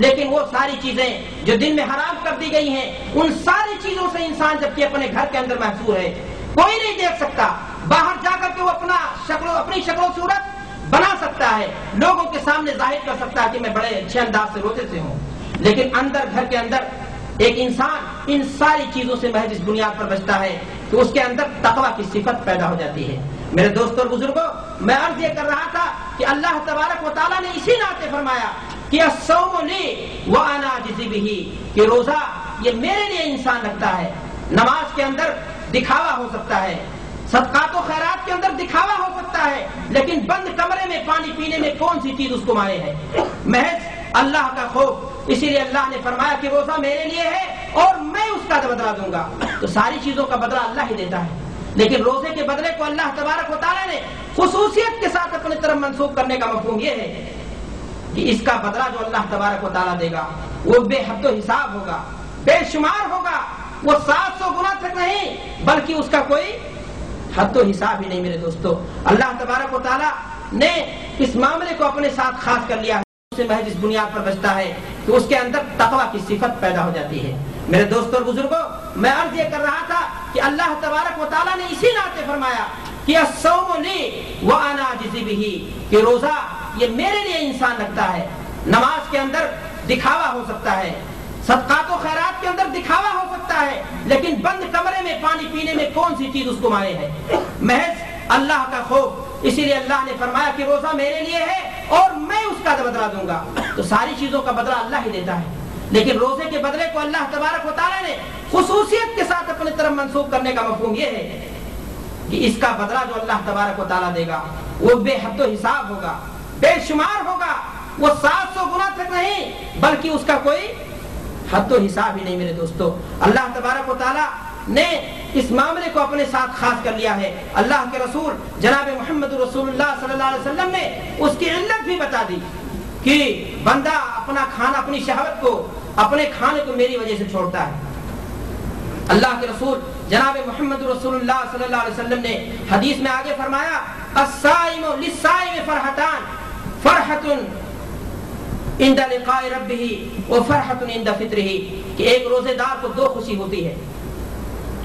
لیکن وہ ساری چیزیں جو دن میں حرام کر دی گئی ہیں، ان ساری چیزوں سے انسان جبکہ اپنے گھر کے اندر محصور ہے، کوئی نہیں دیکھ سکتا، باہر جا کر کے وہ اپنی شکل و صورت بنا سکتا ہے، لوگوں کے سامنے ظاہر کر سکتا ہے کہ میں بڑے اچھے انداز سے روزے سے ہوں، لیکن اندر گھر کے اندر ایک انسان ان ساری چیزوں سے محض اس بنیاد پر بچتا ہے کہ اس کے اندر تقویٰ کی صفت پیدا ہو جاتی ہے۔ میرے دوستوں اور بزرگوں، میں عرض یہ کر رہا تھا کہ اللہ تبارک و تعالیٰ نے اسی ناطے فرمایا کہ الصوم لی وانا اجزی بہ، کہ روزہ یہ میرے لیے انسان رکھتا ہے۔ نماز کے اندر دکھاوا ہو سکتا ہے، صدقات و خیرات کے اندر دکھاوا ہو سکتا ہے، لیکن بند کمرے میں پانی پینے میں کون سی چیز اس کو مارے ہے، محض اللہ کا خوف۔ اسی لیے اللہ نے فرمایا کہ روزہ میرے لیے ہے اور میں اس کا بدلہ دوں گا، تو ساری چیزوں کا بدلہ اللہ ہی دیتا ہے، لیکن روزے کے بدلے کو اللہ تبارک و تعالیٰ نے خصوصیت کے ساتھ اپنی طرف منسوخ کرنے کا مفہوم یہ ہے کہ اس کا بدلہ جو اللہ تبارک و تعالیٰ دے گا وہ بے حد و حساب ہوگا، بے شمار ہوگا، وہ 700 گنا تک نہیں بلکہ اس کا کوئی حد و حساب ہی نہیں. میرے دوستو، اللہ تبارک و تعالیٰ نے اس معاملے کو اپنے ساتھ خاص کر لیا ہے. اسے محض اس بنیاد پر بچتا ہے کہ اس کے اندر تقویٰ کی صفت پیدا ہو جاتی ہے. میرے دوستو اور بزرگوں، میں عرض یہ کر رہا تھا کہ اللہ تبارک و تعالیٰ نے اسی ناطے فرمایا کہ الصوم لی وانا اجزی بہ، کہ روزہ یہ میرے لیے انسان رکھتا ہے. نماز کے اندر دکھاوا ہو سکتا ہے، صدقات و خیرات کے اندر دکھاوا ہو سکتا ہے، لیکن بند کمرے میں پانی پینے میں کون سی چیز اس کو مارے ہے؟ محض اللہ کا خوف. اسی لیے اللہ نے فرمایا کہ روزہ میرے لیے ہے اور میں اس کا بدلہ دوں گا. تو ساری چیزوں کا بدلہ اللہ ہی دیتا ہے، لیکن روزے کے بدلے کو اللہ تبارک و تعالیٰ نے خصوصیت کے ساتھ اپنی طرف منسوخ کرنے کا مفہوم یہ ہے کہ اس کا بدلہ جو اللہ تبارک و تعالیٰ دے گا وہ بے حد و حساب ہوگا، بے شمار ہوگا، وہ 700 گنا تک نہیں بلکہ اس کا کوئی حد و حساب ہی نہیں. میرے دوستو، اللہ تبارک و تعالیٰ نے اس معاملے کو اپنے ساتھ خاص کر لیا ہے. اللہ کے رسول جناب محمد رسول اللہ صلی اللہ علیہ وسلم نے اس کی علت بھی بتا دی کہ بندہ اپنا کھانا، اپنی شہوت کو، اپنے کھانے کو میری وجہ سے چھوڑتا ہے. اللہ کے رسول جناب محمد رسول اللہ صلی اللہ علیہ وسلم نے حدیث میں آگے فرمایا الصائم للصائم فرحتان، فرحۃ عند لقاء ربہ وفرحۃ عند فطرہ، کہ ایک روزے دار کو دو خوشی ہوتی ہے.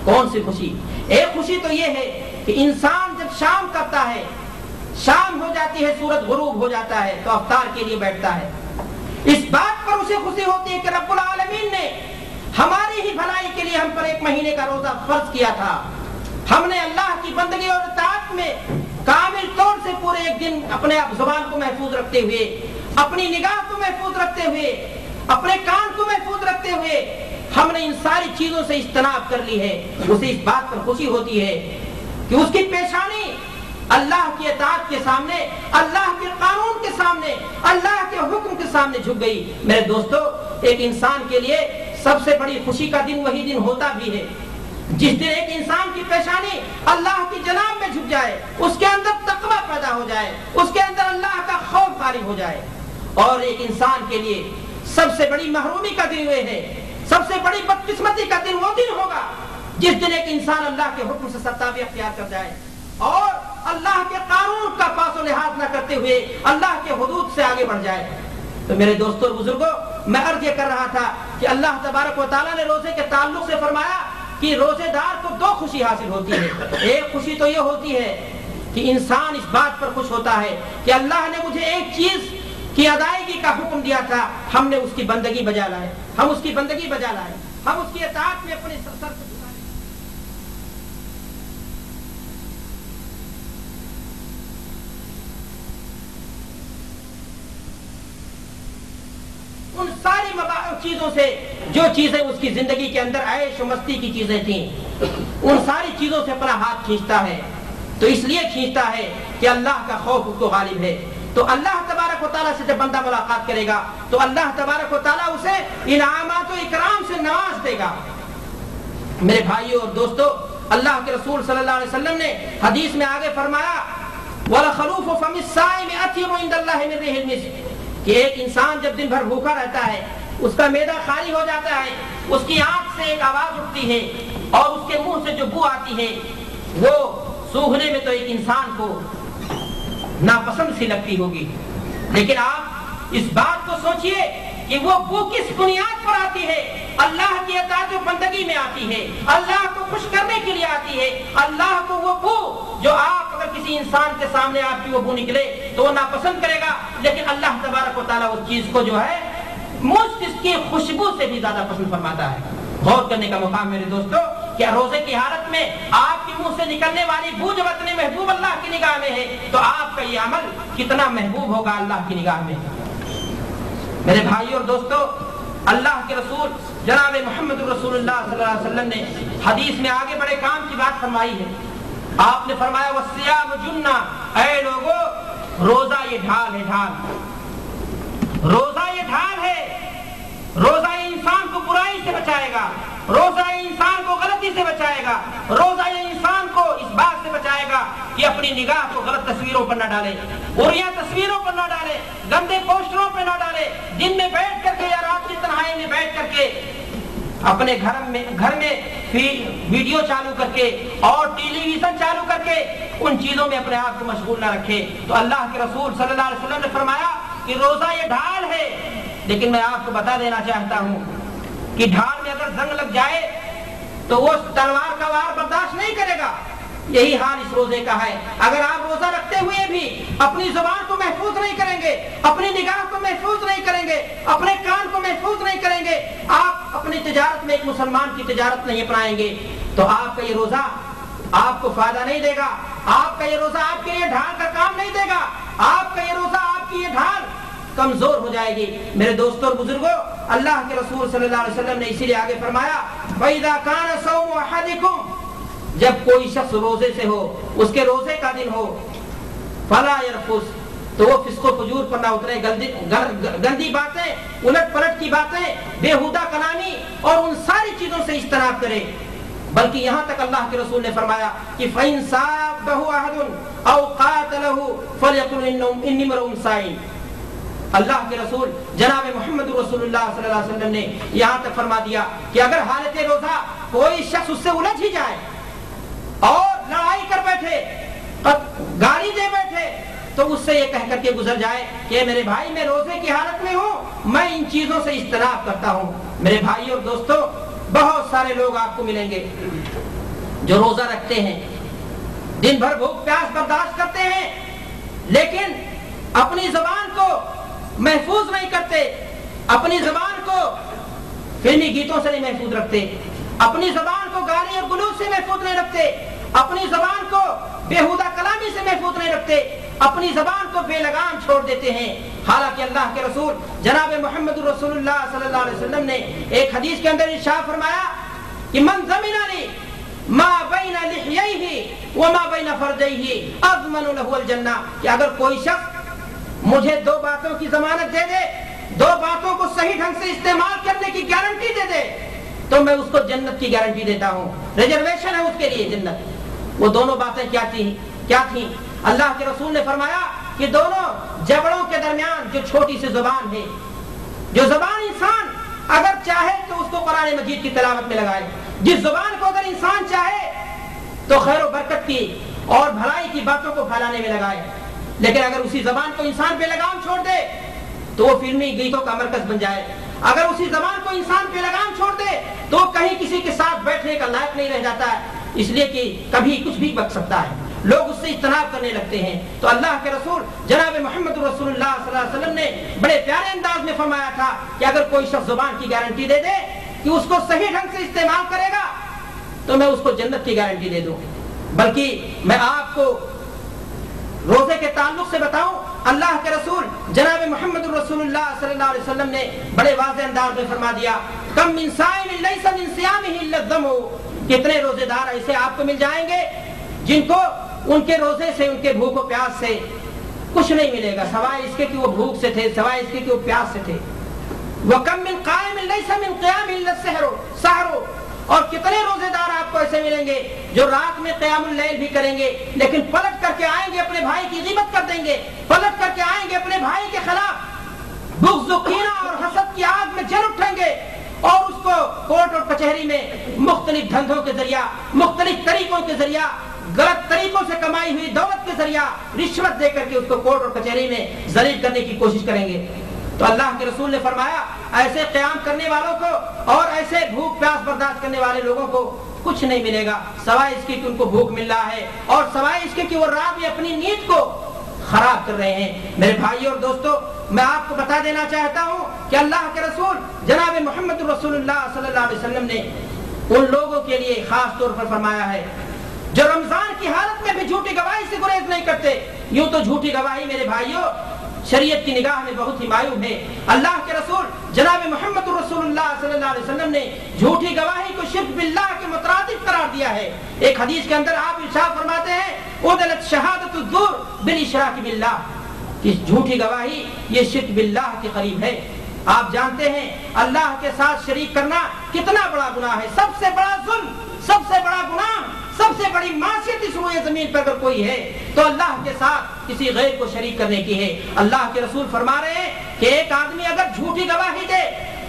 کون سی خوشی؟ ایک خوشی تو یہ ہے کہ انسان جب شام کرتا ہے، شام ہو جاتی ہے، سورج غروب ہو جاتا ہے تو افطار کے لیے بیٹھتا ہے. اس بات پر اسے خوشی ہوتی ہے کہ رب العالمین نے ہماری ہی بھلائی کے لیے ہم پر 1 مہینے کا روزہ فرض کیا تھا، ہم نے اللہ کی بندگی اور اطاعت میں کامل طور سے پورے 1 دن اپنے زبان کو محفوظ رکھتے ہوئے، اپنی نگاہ کو محفوظ رکھتے ہوئے، اپنے کان کو محفوظ رکھتے ہوئے ہم نے ان ساری چیزوں سے اجتناب کر لی ہے. اسے اس بات پر خوشی ہوتی ہے کہ اس کی پیشانی اللہ کی اطاعت کے سامنے، اللہ کے قانون کے سامنے، اللہ کے حکم کے سامنے جھک گئی. میرے دوستو، ایک انسان کے لیے سب سے بڑی خوشی کا دن وہی دن ہوتا بھی ہے جس دن ایک انسان کی پیشانی اللہ کی جناب میں جھک جائے، اس کے اندر تقویٰ پیدا ہو جائے، اس کے اندر اللہ کا خوف غالب ہو جائے. اور ایک انسان کے لیے سب سے بڑی محرومی کا دن یہ ہے، سب سے بڑی بدقسمتی کا دن وہ دن ہوگا جس دن ایک انسان اللہ کے حکم سے سرتابی اختیار کر جائے اور اللہ کے قانون کا پاس و لحاظ نہ کرتے ہوئے اللہ کے حدود سے آگے بڑھ جائے. تو میرے دوستو اور بزرگوں، میں عرض یہ کر رہا تھا کہ اللہ تبارک و تعالیٰ نے روزے کے تعلق سے فرمایا کہ روزے دار کو 2 خوشی حاصل ہوتی ہے. ایک خوشی تو یہ ہوتی ہے کہ انسان اس بات پر خوش ہوتا ہے کہ اللہ نے مجھے ایک چیز کی ادائیگی کا حکم دیا تھا، ہم نے اس کی بندگی بجا لائے، ہم اس کی بندگی بجا لائے، ہم اس کی اطاعت میں اپنے سر سے ان ساری چیزوں سے جو چیزیں اس کی زندگی کے اندر عیش و مستی کی چیزیں تھیں ان ساری چیزوں سے اپنا ہاتھ کھینچتا ہے. تو اس لیے کھینچتا ہے کہ اللہ کا خوف اس کو غالب ہے. تو اللہ تبارک و تعالیٰ سے جب بندہ ملاقات کرے گا تو اللہ تبارک و تعالیٰ اسے انعامات و اکرام سے نواز دے گا. میرے بھائیو اور دوستو، اللہ کے رسول صلی اللہ علیہ وسلم نے حدیث میں آگے فرمایا وَلَخَلُوفُ فَمِ الصَّائِمِ أَطْيَبُ عِنْدَ اللَّهِ مِنْ رِيحِ الْمِسْكِ، کہ ایک انسان جب دن بھر بھوکا رہتا ہے، اس کا میدا خالی ہو جاتا ہے، اس کی آنکھ سے ایک آواز اٹھتی ہے اور اس کے منہ سے جو بو آتی ہے وہ سوکھنے میں تو ایک انسان کو ناپسند سی لگتی ہوگی، لیکن آپ اس بات کو سوچئے کہ وہ بو کس بنیاد پر آتی ہے؟ اللہ کی اطاعت و بندگی میں آتی ہے، اللہ کو خوش کرنے کے لیے آتی ہے. اللہ کو وہ بو جو آپ اگر کسی انسان کے سامنے آپ کی وہ بو نکلے تو وہ ناپسند کرے گا، لیکن اللہ تبارک و تعالیٰ اس چیز کو جو ہے مجھ اس کی خوشبو سے بھی زیادہ پسند فرماتا ہے. غور کرنے کا مقام میرے دوستو، کیا روزے کی حالت میں آپ کے منہ سے نکلنے والی بو جب اتنے محبوب اللہ کی نگاہ میں ہے تو آپ کا یہ عمل کتنا محبوب ہوگا اللہ کی نگاہ میں. میرے بھائی اور دوستو، اللہ کے رسول جناب محمد رسول اللہ صلی اللہ علیہ وسلم نے حدیث میں آگے بڑے کام کی بات فرمائی ہے. آپ نے فرمایا والصیام جنۃ، اے لوگو روزہ یہ ڈھال ہے، ڈھال روزہ یہ ڈھال ہے. روزہ انسان کو برائی سے بچائے گا، روزہ انسان کو غلطی سے بچائے گا، روزہ انسان کو اس بات سے بچائے گا کہ اپنی اپنی نگاہ کو غلط تصویروں پر نہ ڈالے، بریا تصویروں پر نہ ڈالے، گندے پوسٹروں پر نہ ڈالے، دن میں بیٹھ کر کے یا رات کی تنہائی میں بیٹھ کر کے اپنے گھر میں ویڈیو چالو کر کے اور ٹیلی ویژن چالو کر کے ان چیزوں میں اپنے آپ کو مشغول نہ رکھے۔ تو اللہ کے رسول صلی اللہ علیہ وسلم نے فرمایا کہ روزہ یہ ڈھال ہے، لیکن میں آپ کو بتا دینا چاہتا ہوں کہ ڈھال میں اگر زنگ لگ جائے تو وہ تلوار کا وار برداشت نہیں کرے گا۔ یہی حال اس روزے کا ہے، اگر آپ روزہ رکھتے ہوئے بھی اپنی زبان کو محفوظ نہیں کریں گے، اپنی نگاہ کو محفوظ نہیں کریں گے، اپنے کان کو محفوظ نہیں کریں گے، آپ اپنی تجارت میں ایک مسلمان کی تجارت نہیں اپنائیں گے تو آپ کا یہ روزہ آپ کو فائدہ نہیں دے گا، آپ کا یہ روزہ آپ کے لیے ڈھال کا کام نہیں دے گا، آپ کا یہ روزہ آپ کی یہ ڈھال کمزور ہو جائے گی۔ میرے دوستوں اور بزرگوں، اللہ کے رسول صلی اللہ علیہ وسلم نے اسی لیے آگے فرمایا فَإِذَا كَانَ صَوْمُ أَحَدِكُمْ، جب کوئی شخص روزے سے ہو، اس کے روزے کا دن ہو، فلا يرفث، تو وہ فسق و فجور پر نہ اترے، گندی باتیں، الٹ پلٹ کی باتیں، بیہودہ کلامی اور ان ساری چیزوں سے اجتناب کرے، بلکہ یہاں تک اللہ کے رسول نے فرمایا کہ فَإِن صَابَهُ أَحَدٌ أَوْ قَاتَلَهُ فَلْيَقُلْ إِنِّي امْرُؤٌ صَائِمٌ۔ اللہ کے رسول جناب محمد رسول اللہ صلی اللہ علیہ وسلم نے یہاں تک فرما دیا کہ اگر حالت روزہ کوئی شخص اس سے الجھ ہی جائے اور لڑائی کر بیٹھے، گالی دے بیٹھے، تو اس سے یہ کہہ کر کے گزر جائے کہ میرے بھائی میں روزے کی حالت میں ہوں، میں ان چیزوں سے اجتناب کرتا ہوں۔ میرے بھائی اور دوستو، بہت سارے لوگ آپ کو ملیں گے جو روزہ رکھتے ہیں، دن بھر بھوک پیاس برداشت کرتے ہیں، لیکن اپنی زبان کو محفوظ نہیں کرتے، اپنی زبان کو فلمی گیتوں سے نہیں محفوظ رکھتے، اپنی زبان کو گالی اور گلوز سے محفوظ نہیں رکھتے، اپنی زبان کو بیہودہ کلامی سے محفوظ نہیں رکھتے، اپنی زبان کو بے لگام چھوڑ دیتے ہیں۔ حالانکہ اللہ کے رسول جناب محمد رسول اللہ صلی اللہ علیہ وسلم نے ایک حدیث کے اندر ارشاد فرمایا کہ من ضمن لی ما بین لحییہ وما بین فرجیہ اضمن لہ الجنہ، کہ اگر کوئی شخص مجھے دو باتوں کی ضمانت دے دے، دو باتوں کو صحیح ڈھنگ سے استعمال کرنے کی گارنٹی دے دے، تو میں اس کو جنت کی گارنٹی دیتا ہوں، ریزرویشن ہے اس کے لیے جنت۔ وہ دونوں باتیں کیا تھیں؟ اللہ کے رسول نے فرمایا کہ دونوں جبڑوں کے درمیان جو چھوٹی سی زبان ہے، جو زبان انسان اگر چاہے تو اس کو قرآن مجید کی تلاوت میں لگائے، جس زبان کو اگر انسان چاہے تو خیر و برکت کی اور بھلائی کی باتوں کو پھیلانے میں لگائے، لیکن اگر اسی زبان کو انسان بے لگام چھوڑ دے تو وہ فلمی گیتوں کا مرکز بن جائے، اگر اسی زبان کو انسان بے لگام چھوڑ دے تو کہیں کسی کے ساتھ بیٹھنے کا لائق نہیں رہ جاتا ہے، اس لیے کہ کبھی کچھ بھی بک سکتا ہے، لوگ اس سے اجتناب کرنے لگتے ہیں۔ تو اللہ کے رسول جناب محمد رسول اللہ صلی اللہ علیہ وسلم نے بڑے پیارے انداز میں فرمایا تھا کہ اگر کوئی شخص زبان کی گارنٹی دے دے کہ اس کو صحیح ڈھنگ سے استعمال کرے گا تو میں اس کو جنت کی گارنٹی دے دوں۔ بلکہ میں آپ کو روزے کے تعلق سے بتاؤں، اللہ کے رسول جناب محمد رسول اللہ صلی اللہ علیہ وسلم نے بڑے واضح انداز میں فرما دیا کم من صائم لیس من صیامہ الا الظمأ، کتنے روزے دار ایسے آپ کو مل جائیں گے جن کو ان کے روزے سے، ان کے بھوک و پیاس سے کچھ نہیں ملے گا سوائے اس کے کہ وہ بھوک سے تھے، سوائے اس کے کہ وہ پیاس سے تھے۔ وکم من قائم لیس من قیام الا السحر، اور کتنے روزے دار آپ کو ایسے ملیں گے جو رات میں قیام اللیل بھی کریں گے لیکن پلٹ کر کے آئیں گے اپنے بھائی کی غیبت کر دیں گے، پلٹ کر کے آئیں گے اپنے بھائی کے خلاف بغض و کینہ اور حسد کی آگ میں جل اٹھیں گے اور اس کو کورٹ اور کچہری میں مختلف دھندوں کے ذریعہ، مختلف طریقوں کے ذریعہ، غلط طریقوں سے کمائی ہوئی دولت کے ذریعہ رشوت دے کر کے اس کو کورٹ اور کچہری میں ذلیل کرنے کی کوشش کریں گے۔ تو اللہ کے رسول نے فرمایا ایسے قیام کرنے والوں کو اور ایسے بھوک پیاس برداشت کرنے والے لوگوں کو کچھ نہیں ملے گا سوائے اس کے کہ ان کو بھوک مل رہا ہے اور سوائے اس کے کہ وہ رات میں اپنی نیند کو خراب کر رہے ہیں۔ میرے بھائیو اور دوستو، میں آپ کو بتا دینا چاہتا ہوں کہ اللہ کے رسول جناب محمد رسول اللہ صلی اللہ علیہ وسلم نے ان لوگوں کے لیے خاص طور پر فرمایا ہے جو رمضان کی حالت میں بھی جھوٹی گواہی سے گریز نہیں کرتے۔ یوں تو جھوٹی گواہی میرے بھائیو شریعت کی نگاہ میں بہت ہی معیوب ہے، اللہ کے رسول جناب محمد رسول اللہ صلی اللہ علیہ وسلم نے جھوٹی گواہی کو شرک باللہ کے مترادف قرار دیا ہے۔ ایک حدیث کے اندر آپ ارشاد فرماتے ہیں اُدلت شہادت الزور بالاشراک باللہ، کہ جھوٹی گواہی یہ شرک باللہ کے قریب ہے۔ آپ جانتے ہیں اللہ کے ساتھ شریک کرنا کتنا بڑا گناہ ہے، سب سے بڑا ظلم، سب سے بڑا گناہ، سب سے بڑی معصیت اس روئے زمین پر اگر کوئی ہے تو اللہ کے ساتھ کسی غیر کو شریک کرنے کی ہے۔ اللہ کے رسول فرما رہے ہیں کہ ایک آدمی اگر جھوٹی گواہی دے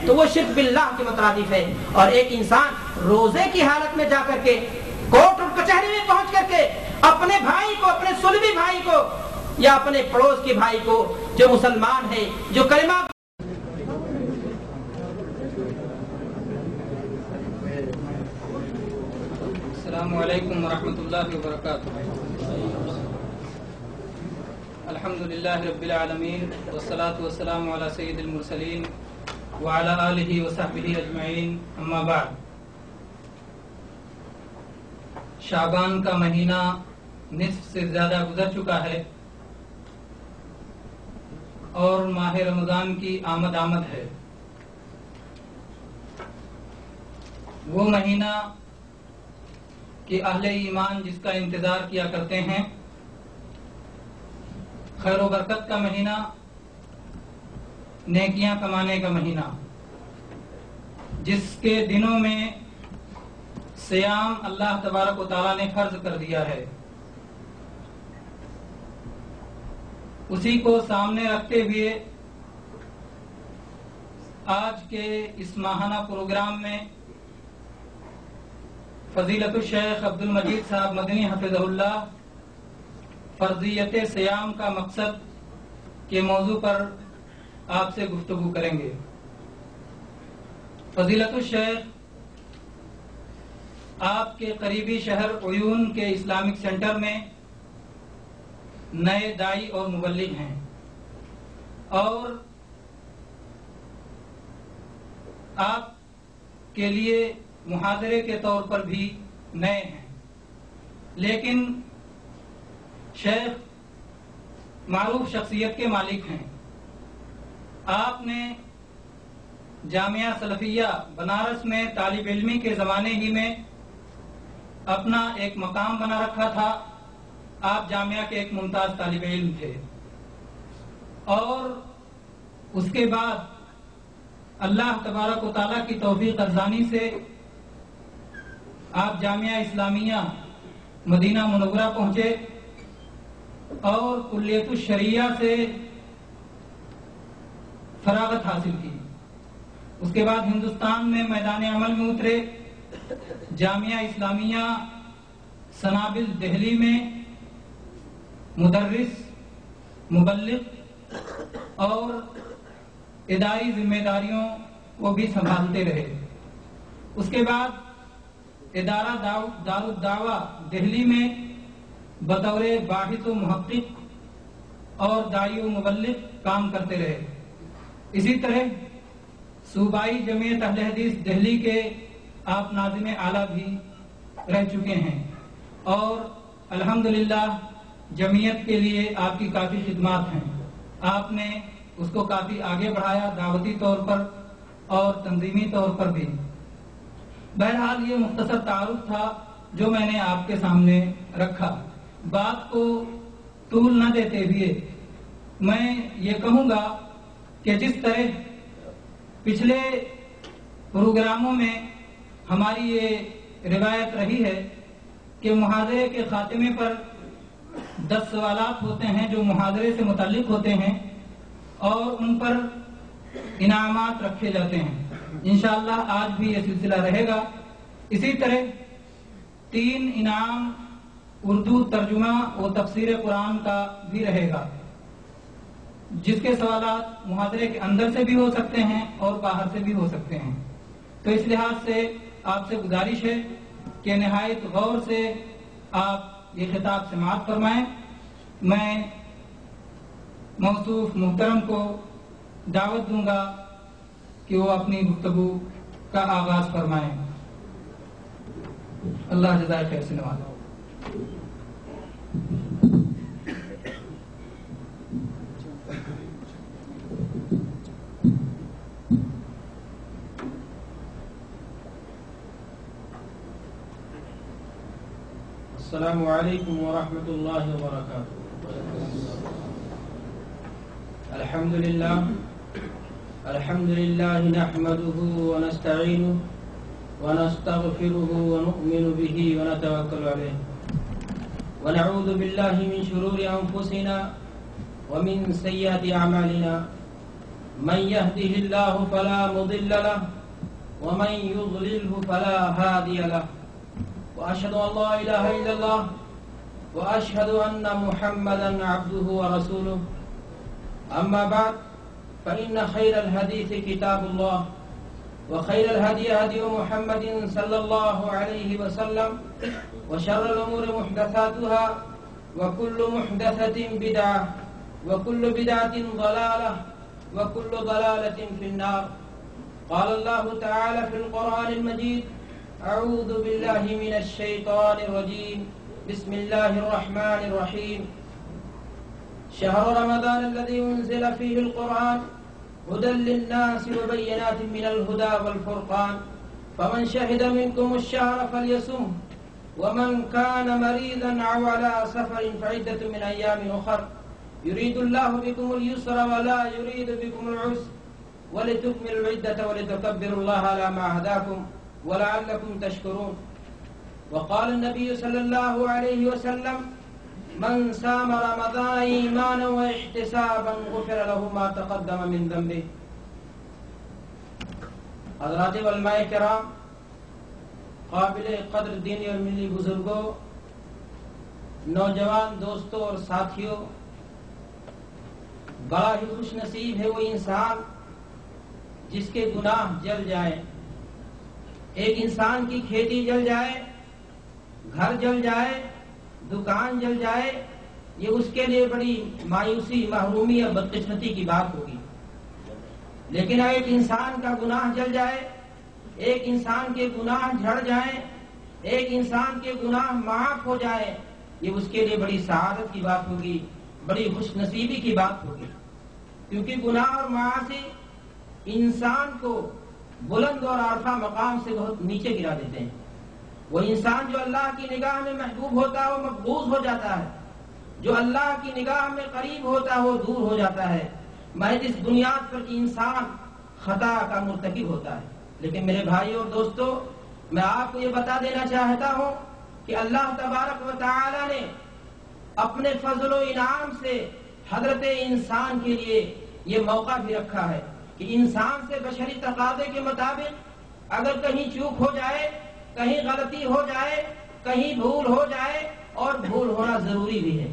تو وہ شرک باللہ کے مترادف ہے، اور ایک انسان روزے کی حالت میں جا کر کے کورٹ اور کچہری میں پہنچ کر کے اپنے بھائی کو، اپنے سلبی بھائی کو یا اپنے پڑوس کے بھائی کو جو مسلمان ہے، جو کلمہ السلام علیکم ورحمۃ اللہ وبرکاتہ۔ الحمدللہ رب العالمین والصلاة والسلام علی سید المرسلین وعلی آلہ وصحبہ اجمعین، اما بعد۔ شعبان کا مہینہ نصف سے زیادہ گزر چکا ہے اور ماہ رمضان کی آمد ہے۔ وہ مہینہ کہ اہل ایمان جس کا انتظار کیا کرتے ہیں، خیر و برکت کا مہینہ، نیکیاں کمانے کا مہینہ، جس کے دنوں میں صیام اللہ تبارک و تعالیٰ نے فرض کر دیا ہے۔ اسی کو سامنے رکھتے ہوئے آج کے اس ماہانہ پروگرام میں فضیلت الشیخ عبد المجید صاحب مدنی حفظہ اللہ فرضیت صیام کا مقصد کے موضوع پر آپ سے گفتگو کریں گے۔ فضیلت الشیخ آپ کے قریبی شہر عیون کے اسلامک سینٹر میں نئے داعی اور مبلغ ہیں، اور آپ کے لیے محاضرے کے طور پر بھی نئے ہیں، لیکن شیخ معروف شخصیت کے مالک ہیں۔ آپ نے جامعہ سلفیہ بنارس میں طالب علمی کے زمانے ہی میں اپنا ایک مقام بنا رکھا تھا۔ آپ جامعہ کے ایک ممتاز طالب علم تھے، اور اس کے بعد اللہ تبارک و تعالیٰ کی توفیق ارزانی سے آپ جامعہ اسلامیہ مدینہ منورہ پہنچے اور کلیت الشریعہ سے فراغت حاصل کی۔ اس کے بعد ہندوستان میں میدان عمل میں اترے، جامعہ اسلامیہ سنابل دہلی میں مدرس، مبلغ اور ادائی ذمہ داریوں کو بھی سنبھالتے رہے۔ اس کے بعد ادارہ دارالدعوہ دہلی میں بطور باحث و محقق اور داعی و مبلغ کام کرتے رہے۔ اسی طرح صوبائی جمعیت اہل حدیث دہلی کے آپ ناظم اعلیٰ بھی رہ چکے ہیں، اور الحمدللہ جمعیت کے لیے آپ کی کافی خدمات ہیں۔ آپ نے اس کو کافی آگے بڑھایا، دعوتی طور پر اور تنظیمی طور پر بھی۔ بہرحال یہ مختصر تعارف تھا جو میں نے آپ کے سامنے رکھا۔ بات کو طول نہ دیتے ہوئے میں یہ کہوں گا کہ جس طرح پچھلے پروگراموں میں ہماری یہ روایت رہی ہے کہ محاذرے کے خاتمے پر 10 سوالات ہوتے ہیں جو محاذرے سے متعلق ہوتے ہیں، اور ان پر انعامات رکھے جاتے ہیں۔ انشاءاللہ آج بھی یہ سلسلہ رہے گا۔ اسی طرح 3 انعام اردو ترجمہ و تفسیر قرآن کا بھی رہے گا، جس کے سوالات محاضرے کے اندر سے بھی ہو سکتے ہیں اور باہر سے بھی ہو سکتے ہیں۔ تو اس لحاظ سے آپ سے گزارش ہے کہ نہایت غور سے آپ یہ خطاب سماعت فرمائیں۔ میں موصوف محترم کو دعوت دوں گا کہ وہ اپنی گفتگو کا آغاز فرمائیں۔ اللہ جزائے خیر سے نوازے۔ السلام علیکم ورحمۃ اللہ وبرکاتہ۔ الحمد للہ نحمده ونستعینه ونستغفره ونؤمن به ونتوکل علیہ ونعوذ بالله من شرور أنفسنا ومن سيئات أعمالنا من يهده الله فلا مضل له ومن يضلله فلا هادي له وأشهد أن لا إله إلا الله وأشهد أن محمدا عبده ورسوله أما بعد فإن خير الحديث كتاب الله وخير الهدي هدي محمد صلى الله عليه وسلم وشر الأمور محدثاتها وكل محدثة بدعة وكل بدعة ضلالة وكل ضلالة في النار. قال الله تعالى في القرآن المجيد: أعوذ بالله من الشيطان الرجيم، بسم الله الرحمن الرحيم. شهر رمضان الذي أنزل فيه القرآن هدى للناس وبينات من الهدى والفرقان، فمن شهد منكم الشهر فليصمه ومن كان مريضا أو على سفر فعدة من أيام أخر، يريد الله بكم اليسر ولا يريد بكم العسر ولتكملوا العدة ولتكبروا الله على ما هداكم ولعلكم تشكرون. وقال النبي صلى الله عليه وسلم: من صام رمضان ایمانا و احتسابا غفر له ما تقدم من ذنبه. حضرات علماء کرام، قابل قدر دینی اور ملی بزرگوں، نوجوان دوستوں اور ساتھیوں، بڑا ہی خوش نصیب ہے وہ انسان جس کے گناہ جل جائیں. ایک انسان کی کھیتی جل جائے، گھر جل جائے، دکان جل جائے، یہ اس کے لیے بڑی مایوسی، محرومی اور بدقسمتی کی بات ہوگی. لیکن ایک انسان کا گناہ جل جائے، ایک انسان کے گناہ جھڑ جائیں، ایک انسان کے گناہ معاف ہو جائیں، یہ اس کے لیے بڑی سعادت کی بات ہوگی، بڑی خوش نصیبی کی بات ہوگی. کیونکہ گناہ اور معاصی انسان کو بلند اور عارفہ مقام سے بہت نیچے گرا دیتے ہیں. وہ انسان جو اللہ کی نگاہ میں محبوب ہوتا ہے وہ مقبوض ہو جاتا ہے، جو اللہ کی نگاہ میں قریب ہوتا ہے وہ دور ہو جاتا ہے، محض اس بنیاد پر کہ انسان خطا کا مرتکب ہوتا ہے. لیکن میرے بھائیو اور دوستو، میں آپ کو یہ بتا دینا چاہتا ہوں کہ اللہ تبارک و تعالی نے اپنے فضل و انعام سے حضرت انسان کے لیے یہ موقع بھی رکھا ہے کہ انسان سے بشری تقاضے کے مطابق اگر کہیں چوک ہو جائے، کہیں غلطی ہو جائے، کہیں بھول ہو جائے، اور بھول ہونا ضروری بھی ہے.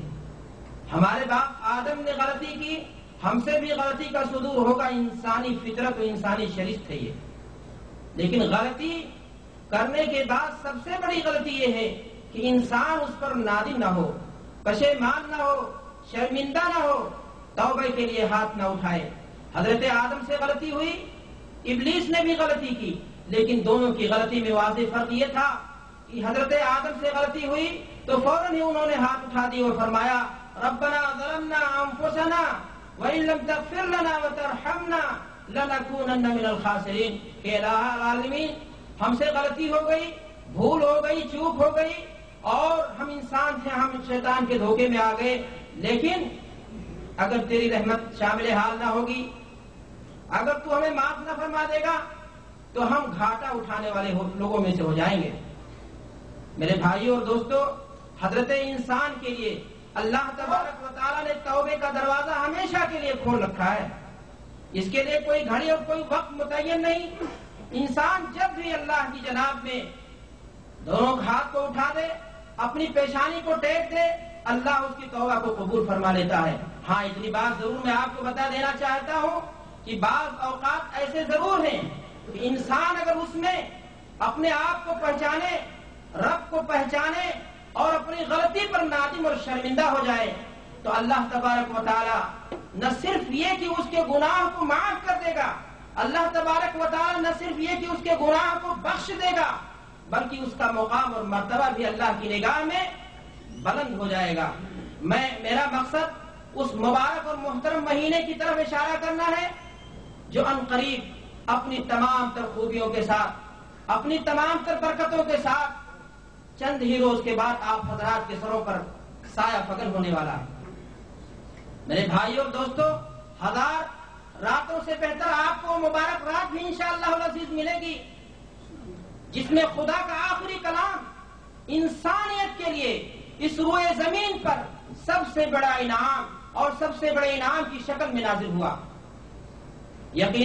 ہمارے باپ آدم نے غلطی کی، ہم سے بھی غلطی کا صدور ہوگا، انسانی فطرت و انسانی شرشت ہے یہ. لیکن غلطی کرنے کے بعد سب سے بڑی غلطی یہ ہے کہ انسان اس پر نادم نہ ہو، پشیمان نہ ہو، شرمندہ نہ ہو، توبہ کے لیے ہاتھ نہ اٹھائے. حضرت آدم سے غلطی ہوئی، ابلیس نے بھی غلطی کی، لیکن دونوں کی غلطی میں واضح فرق یہ تھا کہ حضرت آدم سے غلطی ہوئی تو فوراً ہی انہوں نے ہاتھ اٹھا دی اور فرمایا: ربنا ظلمنا انفسنا وان لم تغفر لنا وترحمنا لنكونن من الخاسرین. کہ الہ العالمین، ہم سے غلطی ہو گئی، بھول ہو گئی، چوک ہو گئی، اور ہم انسان تھے، ہم شیطان کے دھوکے میں آ گئے، لیکن اگر تیری رحمت شامل حال نہ ہوگی، اگر تو ہمیں معاف نہ فرما دے گا تو ہم گھاٹا اٹھانے والے لوگوں میں سے ہو جائیں گے. میرے بھائیو اور دوستو، حضرت انسان کے لیے اللہ تبارک و تعالیٰ نے توبے کا دروازہ ہمیشہ کے لیے کھول رکھا ہے. اس کے لیے کوئی گھڑی اور کوئی وقت متعین نہیں. انسان جب بھی اللہ کی جناب میں دونوں ہاتھ کو اٹھا دے، اپنی پیشانی کو ٹیک دے، اللہ اس کی توبہ کو قبول فرما لیتا ہے. ہاں، اتنی بات ضرور میں آپ کو بتا دینا چاہتا ہوں کہ بعض اوقات ایسے ضرور ہیں کہ انسان اگر اس میں اپنے آپ کو پہچانے، رب کو پہچانے اور اپنی غلطی پر نادم اور شرمندہ ہو جائے تو اللہ تبارک و تعالی نہ صرف یہ کہ اس کے گناہ کو معاف کر دے گا، اللہ تبارک و تعالی نہ صرف یہ کہ اس کے گناہ کو بخش دے گا، بلکہ اس کا مقام اور مرتبہ بھی اللہ کی نگاہ میں بلند ہو جائے گا. میرا مقصد اس مبارک اور محترم مہینے کی طرف اشارہ کرنا ہے جو عنقریب اپنی تمام تر خوبیوں کے ساتھ، اپنی تمام تر برکتوں کے ساتھ، چند ہی روز کے بعد آپ حضرات کے سروں پر سایہ فگن ہونے والا ہے. میرے بھائیو اور دوستو، ہزار راتوں سے بہتر آپ کو مبارک رات بھی انشاءاللہ العزیز ملے گی جس میں خدا کا آخری کلام انسانیت کے لیے اس روئے زمین پر سب سے بڑا انعام اور سب سے بڑے انعام کی شکل میں نازل ہوا. یقین